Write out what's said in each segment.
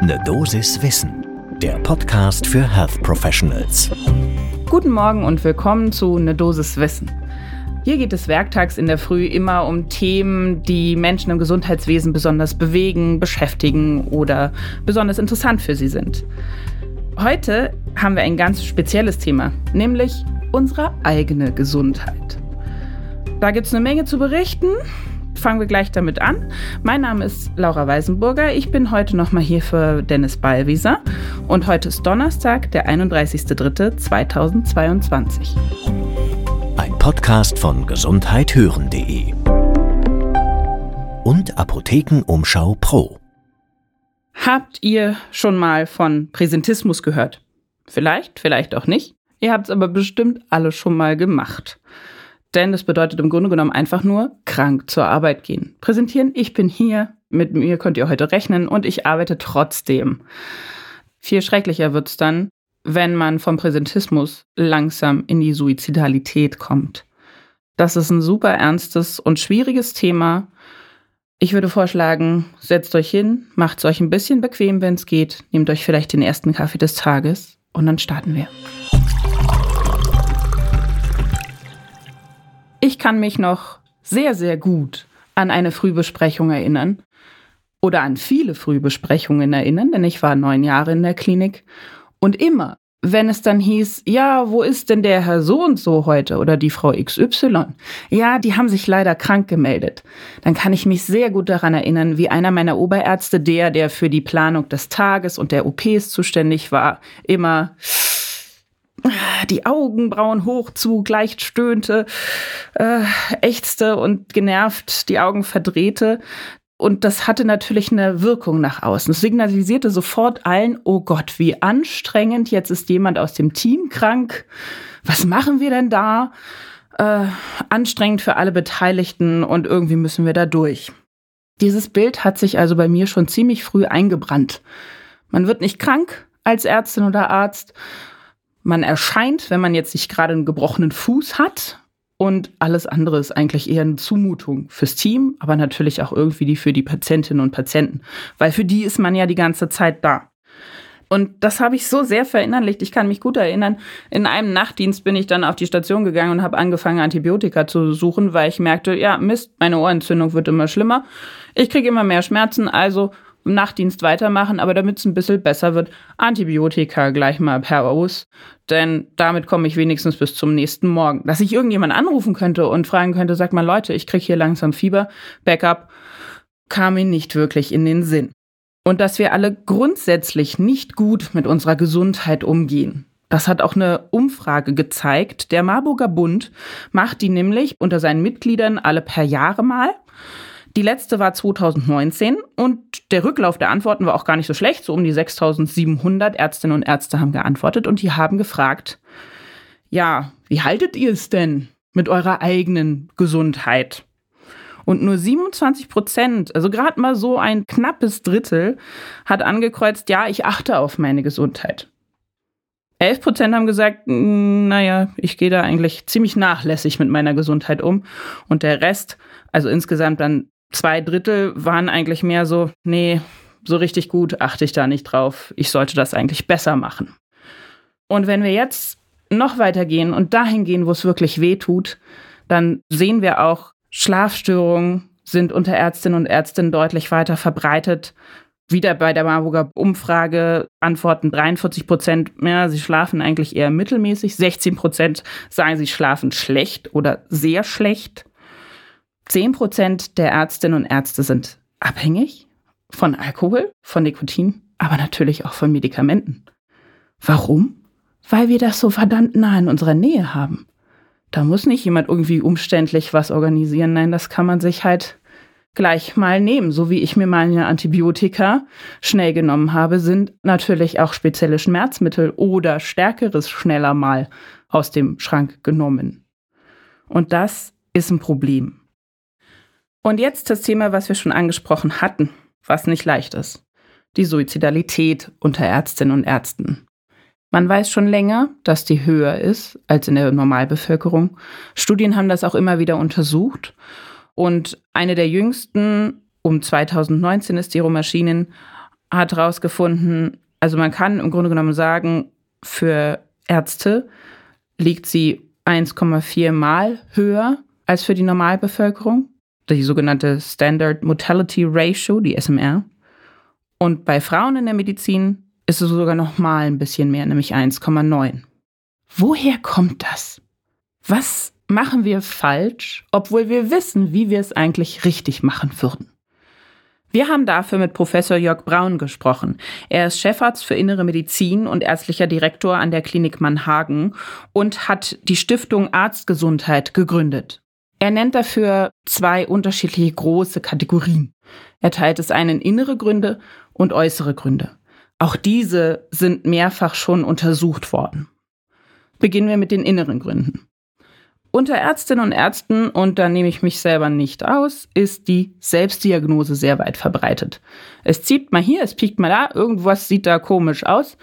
'Ne Dosis Wissen, der Podcast für Health Professionals. Guten Morgen und willkommen zu 'Ne Dosis Wissen. Hier geht es werktags in der Früh immer um Themen, die Menschen im Gesundheitswesen besonders bewegen, beschäftigen oder besonders interessant für sie sind. Heute haben wir ein ganz spezielles Thema, nämlich unsere eigene Gesundheit. Da gibt es eine Menge zu berichten. Fangen wir gleich damit an. Mein Name ist Laura Weisenburger. Ich bin heute nochmal hier für Dennis Ballwieser. Und heute ist Donnerstag, der 31.03.2022. Ein Podcast von gesundheithören.de und Apothekenumschau Pro. Habt ihr schon mal von Präsentismus gehört? Vielleicht, vielleicht auch nicht. Ihr habt es aber bestimmt alle schon mal gemacht. Denn das bedeutet im Grunde genommen einfach nur, krank zur Arbeit gehen. Präsentieren, ich bin hier, mit mir könnt ihr heute rechnen und ich arbeite trotzdem. Viel schrecklicher wird es dann, wenn man vom Präsentismus langsam in die Suizidalität kommt. Das ist ein super ernstes und schwieriges Thema. Ich würde vorschlagen, setzt euch hin, macht es euch ein bisschen bequem, wenn es geht, nehmt euch vielleicht den ersten Kaffee des Tages und dann starten wir. Ich kann mich noch sehr, sehr gut an eine Frühbesprechung erinnern oder an viele Frühbesprechungen erinnern, denn ich war 9 Jahre in der Klinik und immer, wenn es dann hieß, ja, wo ist denn der Herr so und so heute oder die Frau XY? Ja, die haben sich leider krank gemeldet. Dann kann ich mich sehr gut daran erinnern, wie einer meiner Oberärzte, der für die Planung des Tages und der OPs zuständig war, immer die Augenbrauen hochzog, leicht stöhnte, ächzte und genervt die Augen verdrehte. Und das hatte natürlich eine Wirkung nach außen. Es signalisierte sofort allen, oh Gott, wie anstrengend, jetzt ist jemand aus dem Team krank. Was machen wir denn da? Anstrengend für alle Beteiligten und irgendwie müssen wir da durch. Dieses Bild hat sich also bei mir schon ziemlich früh eingebrannt. Man wird nicht krank als Ärztin oder Arzt. Man erscheint, wenn man jetzt nicht gerade einen gebrochenen Fuß hat, und alles andere ist eigentlich eher eine Zumutung fürs Team, aber natürlich auch irgendwie für die Patientinnen und Patienten, weil für die ist man ja die ganze Zeit da. Und das habe ich so sehr verinnerlicht, ich kann mich gut erinnern, in einem Nachtdienst bin ich dann auf die Station gegangen und habe angefangen, Antibiotika zu suchen, weil ich merkte, ja Mist, meine Ohrenentzündung wird immer schlimmer, ich kriege immer mehr Schmerzen, also im Nachtdienst weitermachen, aber damit es ein bisschen besser wird, Antibiotika gleich mal per Aus, denn damit komme ich wenigstens bis zum nächsten Morgen. Dass ich irgendjemanden anrufen könnte und fragen könnte, sagt mal Leute, ich kriege hier langsam Fieber, Backup, kam mir nicht wirklich in den Sinn. Und dass wir alle grundsätzlich nicht gut mit unserer Gesundheit umgehen. Das hat auch eine Umfrage gezeigt. Der Marburger Bund macht die nämlich unter seinen Mitgliedern alle per Jahre mal. Die letzte war 2019 und der Rücklauf der Antworten war auch gar nicht so schlecht. So um die 6.700 Ärztinnen und Ärzte haben geantwortet und die haben gefragt, ja, wie haltet ihr es denn mit eurer eigenen Gesundheit? Und nur 27%, also gerade mal so ein knappes Drittel, hat angekreuzt, ja, ich achte auf meine Gesundheit. 11% haben gesagt, naja, ich gehe da eigentlich ziemlich nachlässig mit meiner Gesundheit um. Und der Rest, also insgesamt dann 2 Drittel waren eigentlich mehr so, nee, so richtig gut achte ich da nicht drauf. Ich sollte das eigentlich besser machen. Und wenn wir jetzt noch weitergehen und dahin gehen, wo es wirklich weh tut, dann sehen wir auch, Schlafstörungen sind unter Ärztinnen und Ärzten deutlich weiter verbreitet. Wieder bei der Marburger Umfrage antworten 43%, ja, sie schlafen eigentlich eher mittelmäßig. 16% sagen, sie schlafen schlecht oder sehr schlecht. 10% der Ärztinnen und Ärzte sind abhängig von Alkohol, von Nikotin, aber natürlich auch von Medikamenten. Warum? Weil wir das so verdammt nah in unserer Nähe haben. Da muss nicht jemand irgendwie umständlich was organisieren. Nein, das kann man sich halt gleich mal nehmen. So wie ich mir meine Antibiotika schnell genommen habe, sind natürlich auch spezielle Schmerzmittel oder Stärkeres schneller mal aus dem Schrank genommen. Und das ist ein Problem. Und jetzt das Thema, was wir schon angesprochen hatten, was nicht leicht ist. Die Suizidalität unter Ärztinnen und Ärzten. Man weiß schon länger, dass die höher ist als in der Normalbevölkerung. Studien haben das auch immer wieder untersucht. Und eine der jüngsten, um 2019 ist die rum erschienen, hat herausgefunden, also man kann im Grunde genommen sagen, für Ärzte liegt sie 1,4 Mal höher als für die Normalbevölkerung. Die sogenannte Standard Mortality Ratio, die SMR. Und bei Frauen in der Medizin ist es sogar noch mal ein bisschen mehr, nämlich 1,9. Woher kommt das? Was machen wir falsch, obwohl wir wissen, wie wir es eigentlich richtig machen würden? Wir haben dafür mit Professor Jörg Braun gesprochen. Er ist Chefarzt für Innere Medizin und ärztlicher Direktor an der Klinik Mannhagen und hat die Stiftung Arztgesundheit gegründet. Er nennt dafür zwei unterschiedliche große Kategorien. Er teilt es ein in innere Gründe und äußere Gründe. Auch diese sind mehrfach schon untersucht worden. Beginnen wir mit den inneren Gründen. Unter Ärztinnen und Ärzten, und da nehme ich mich selber nicht aus, ist die Selbstdiagnose sehr weit verbreitet. Es zieht mal hier, es piekt mal da, irgendwas sieht da komisch aus.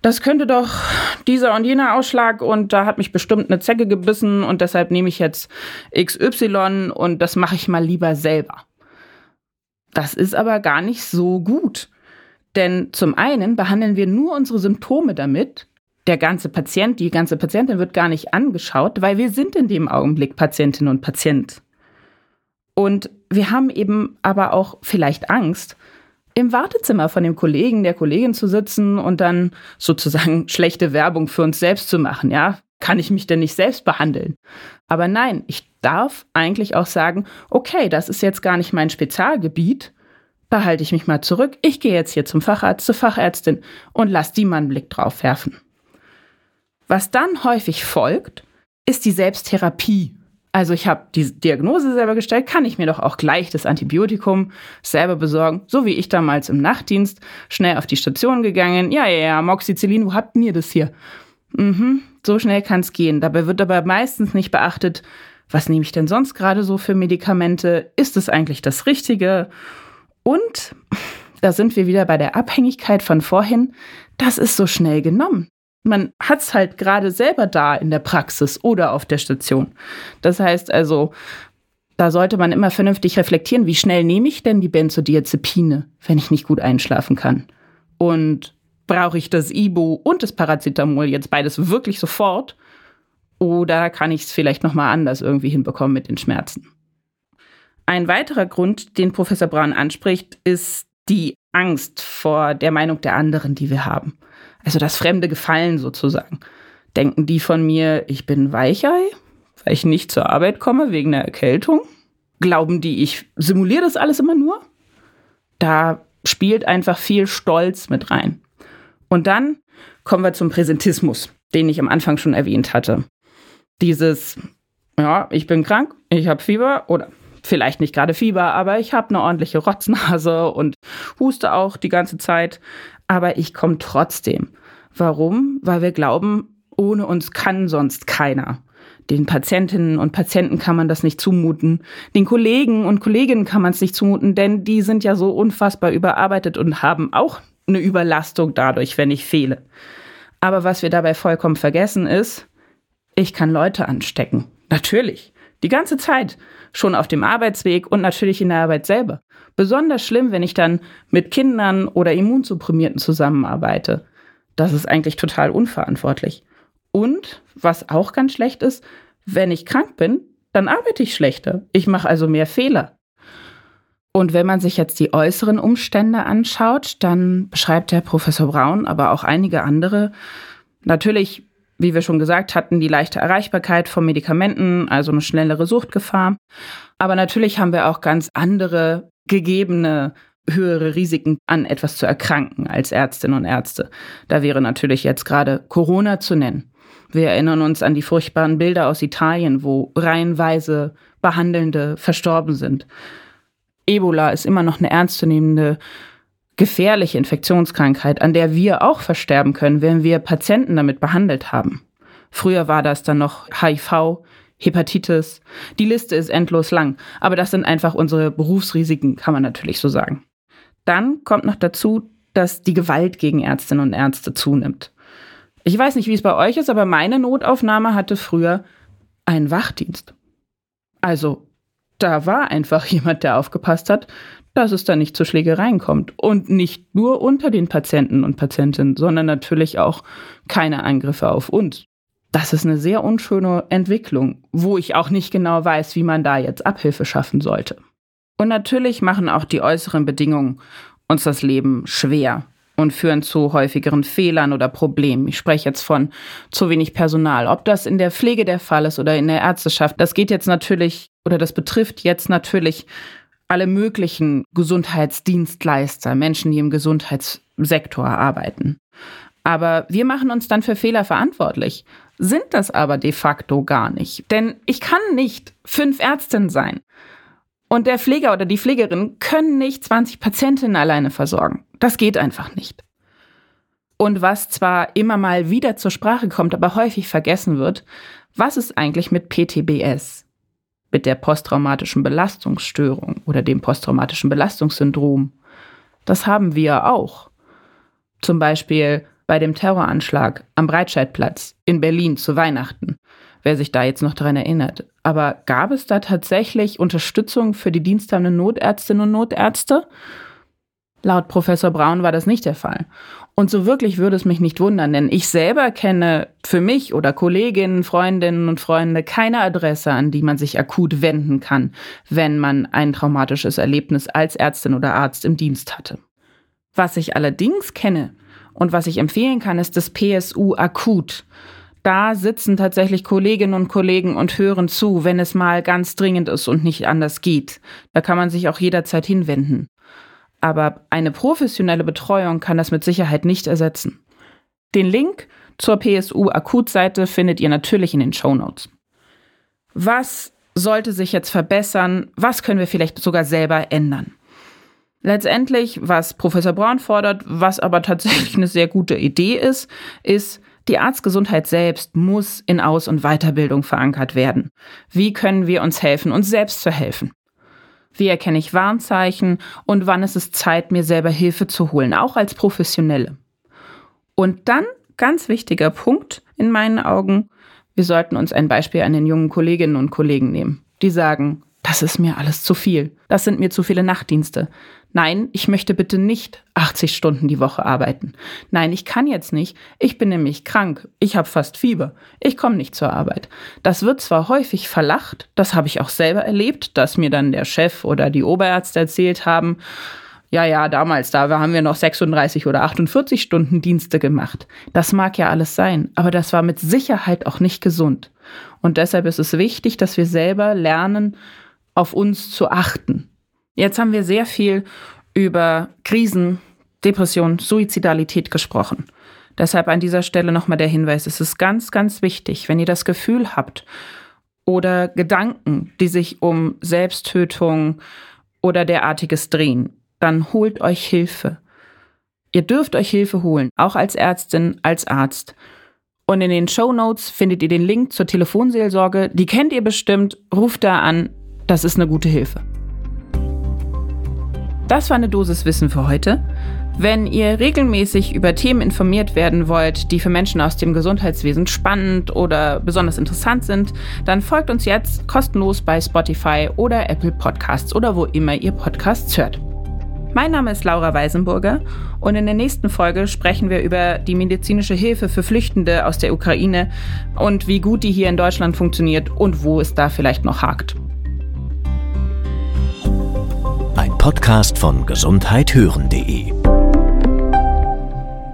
Das könnte doch dieser und jener Ausschlag und da hat mich bestimmt eine Zecke gebissen und deshalb nehme ich jetzt XY und das mache ich mal lieber selber. Das ist aber gar nicht so gut, denn zum einen behandeln wir nur unsere Symptome damit. Der ganze Patient, die ganze Patientin wird gar nicht angeschaut, weil wir sind in dem Augenblick Patientin und Patient. Und wir haben eben aber auch vielleicht Angst, im Wartezimmer von dem Kollegen, der Kollegin zu sitzen und dann sozusagen schlechte Werbung für uns selbst zu machen. Ja, kann ich mich denn nicht selbst behandeln? Aber nein, ich darf eigentlich auch sagen, okay, das ist jetzt gar nicht mein Spezialgebiet, da halte ich mich mal zurück. Ich gehe jetzt hier zum Facharzt, zur Fachärztin und lass die mal einen Blick drauf werfen. Was dann häufig folgt, ist die Selbsttherapie. Also ich habe die Diagnose selber gestellt, kann ich mir doch auch gleich das Antibiotikum selber besorgen, so wie ich damals im Nachtdienst, schnell auf die Station gegangen, ja, Moxicillin, wo habt ihr das hier? So schnell kann es gehen. Dabei wird aber meistens nicht beachtet, was nehme ich denn sonst gerade so für Medikamente? Ist es eigentlich das Richtige? Und da sind wir wieder bei der Abhängigkeit von vorhin, das ist so schnell genommen. Man hat es halt gerade selber da in der Praxis oder auf der Station. Das heißt also, da sollte man immer vernünftig reflektieren, wie schnell nehme ich denn die Benzodiazepine, wenn ich nicht gut einschlafen kann? Und brauche ich das Ibu und das Paracetamol jetzt beides wirklich sofort? Oder kann ich es vielleicht nochmal anders irgendwie hinbekommen mit den Schmerzen? Ein weiterer Grund, den Professor Braun anspricht, ist die Angst vor der Meinung der anderen, die wir haben. Also das fremde Gefallen sozusagen. Denken die von mir, ich bin Weichei, weil ich nicht zur Arbeit komme wegen einer Erkältung? Glauben die, ich simuliere das alles immer nur? Da spielt einfach viel Stolz mit rein. Und dann kommen wir zum Präsentismus, den ich am Anfang schon erwähnt hatte. Dieses, ja, ich bin krank, ich habe Fieber oder vielleicht nicht gerade Fieber, aber ich habe eine ordentliche Rotznase und huste auch die ganze Zeit. Aber ich komme trotzdem. Warum? Weil wir glauben, ohne uns kann sonst keiner. Den Patientinnen und Patienten kann man das nicht zumuten. Den Kollegen und Kolleginnen kann man es nicht zumuten, denn die sind ja so unfassbar überarbeitet und haben auch eine Überlastung dadurch, wenn ich fehle. Aber was wir dabei vollkommen vergessen ist, ich kann Leute anstecken. Natürlich. Die ganze Zeit. Schon auf dem Arbeitsweg und natürlich in der Arbeit selber. Besonders schlimm, wenn ich dann mit Kindern oder Immunsupprimierten zusammenarbeite. Das ist eigentlich total unverantwortlich. Und, was auch ganz schlecht ist, wenn ich krank bin, dann arbeite ich schlechter. Ich mache also mehr Fehler. Und wenn man sich jetzt die äußeren Umstände anschaut, dann beschreibt der Professor Braun, aber auch einige andere, natürlich, wie wir schon gesagt hatten, die leichte Erreichbarkeit von Medikamenten, also eine schnellere Suchtgefahr. Aber natürlich haben wir auch ganz andere gegebene, höhere Risiken an etwas zu erkranken als Ärztinnen und Ärzte. Da wäre natürlich jetzt gerade Corona zu nennen. Wir erinnern uns an die furchtbaren Bilder aus Italien, wo reihenweise Behandelnde verstorben sind. Ebola ist immer noch eine ernstzunehmende, gefährliche Infektionskrankheit, an der wir auch versterben können, wenn wir Patienten damit behandelt haben. Früher war das dann noch HIV, Hepatitis. Die Liste ist endlos lang, aber das sind einfach unsere Berufsrisiken, kann man natürlich so sagen. Dann kommt noch dazu, dass die Gewalt gegen Ärztinnen und Ärzte zunimmt. Ich weiß nicht, wie es bei euch ist, aber meine Notaufnahme hatte früher einen Wachdienst. Also da war einfach jemand, der aufgepasst hat, dass es da nicht zu Schlägereien kommt. Und nicht nur unter den Patienten und Patientinnen, sondern natürlich auch keine Angriffe auf uns. Das ist eine sehr unschöne Entwicklung, wo ich auch nicht genau weiß, wie man da jetzt Abhilfe schaffen sollte. Und natürlich machen auch die äußeren Bedingungen uns das Leben schwer und führen zu häufigeren Fehlern oder Problemen. Ich spreche jetzt von zu wenig Personal. Ob das in der Pflege der Fall ist oder in der Ärzteschaft, das geht jetzt natürlich oder das betrifft jetzt natürlich alle möglichen Gesundheitsdienstleister, Menschen, die im Gesundheitssektor arbeiten. Aber wir machen uns dann für Fehler verantwortlich, sind das aber de facto gar nicht. Denn ich kann nicht 5 Ärztin sein. Und der Pfleger oder die Pflegerin können nicht 20 Patientinnen alleine versorgen. Das geht einfach nicht. Und was zwar immer mal wieder zur Sprache kommt, aber häufig vergessen wird, was ist eigentlich mit PTBS, mit der posttraumatischen Belastungsstörung oder dem posttraumatischen Belastungssyndrom? Das haben wir auch. Zum Beispiel bei dem Terroranschlag am Breitscheidplatz in Berlin zu Weihnachten, wer sich da jetzt noch daran erinnert. Aber gab es da tatsächlich Unterstützung für die diensthabenden Notärztinnen und Notärzte? Laut Professor Braun war das nicht der Fall. Und so wirklich würde es mich nicht wundern, denn ich selber kenne für mich oder Kolleginnen, Freundinnen und Freunde keine Adresse, an die man sich akut wenden kann, wenn man ein traumatisches Erlebnis als Ärztin oder Arzt im Dienst hatte. Was ich allerdings kenne und was ich empfehlen kann, ist das PSU-akut. Da sitzen tatsächlich Kolleginnen und Kollegen und hören zu, wenn es mal ganz dringend ist und nicht anders geht. Da kann man sich auch jederzeit hinwenden. Aber eine professionelle Betreuung kann das mit Sicherheit nicht ersetzen. Den Link zur PSU-Akut-Seite findet ihr natürlich in den Shownotes. Was sollte sich jetzt verbessern? Was können wir vielleicht sogar selber ändern? Letztendlich, was Professor Braun fordert, was aber tatsächlich eine sehr gute Idee ist, ist, die Arztgesundheit selbst muss in Aus- und Weiterbildung verankert werden. Wie können wir uns helfen, uns selbst zu helfen? Wie erkenne ich Warnzeichen und wann ist es Zeit, mir selber Hilfe zu holen, auch als Professionelle? Und dann, ganz wichtiger Punkt in meinen Augen, wir sollten uns ein Beispiel an den jungen Kolleginnen und Kollegen nehmen, die sagen, das ist mir alles zu viel, das sind mir zu viele Nachtdienste. Nein, ich möchte bitte nicht 80 Stunden die Woche arbeiten. Nein, ich kann jetzt nicht. Ich bin nämlich krank. Ich habe fast Fieber. Ich komme nicht zur Arbeit. Das wird zwar häufig verlacht, das habe ich auch selber erlebt, dass mir dann der Chef oder die Oberärzte erzählt haben, ja, damals, da haben wir noch 36 oder 48 Stunden Dienste gemacht. Das mag ja alles sein, aber das war mit Sicherheit auch nicht gesund. Und deshalb ist es wichtig, dass wir selber lernen, auf uns zu achten. Jetzt haben wir sehr viel über Krisen, Depression, Suizidalität gesprochen. Deshalb an dieser Stelle nochmal der Hinweis, es ist ganz, ganz wichtig, wenn ihr das Gefühl habt oder Gedanken, die sich um Selbsttötung oder derartiges drehen, dann holt euch Hilfe. Ihr dürft euch Hilfe holen, auch als Ärztin, als Arzt. Und in den Shownotes findet ihr den Link zur Telefonseelsorge. Die kennt ihr bestimmt, ruft da an, das ist eine gute Hilfe. Das war eine Dosis Wissen für heute. Wenn ihr regelmäßig über Themen informiert werden wollt, die für Menschen aus dem Gesundheitswesen spannend oder besonders interessant sind, dann folgt uns jetzt kostenlos bei Spotify oder Apple Podcasts oder wo immer ihr Podcasts hört. Mein Name ist Laura Weisenburger und in der nächsten Folge sprechen wir über die medizinische Hilfe für Flüchtende aus der Ukraine und wie gut die hier in Deutschland funktioniert und wo es da vielleicht noch hakt. Ein Podcast von gesundheithören.de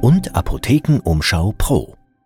und Apotheken Umschau Pro.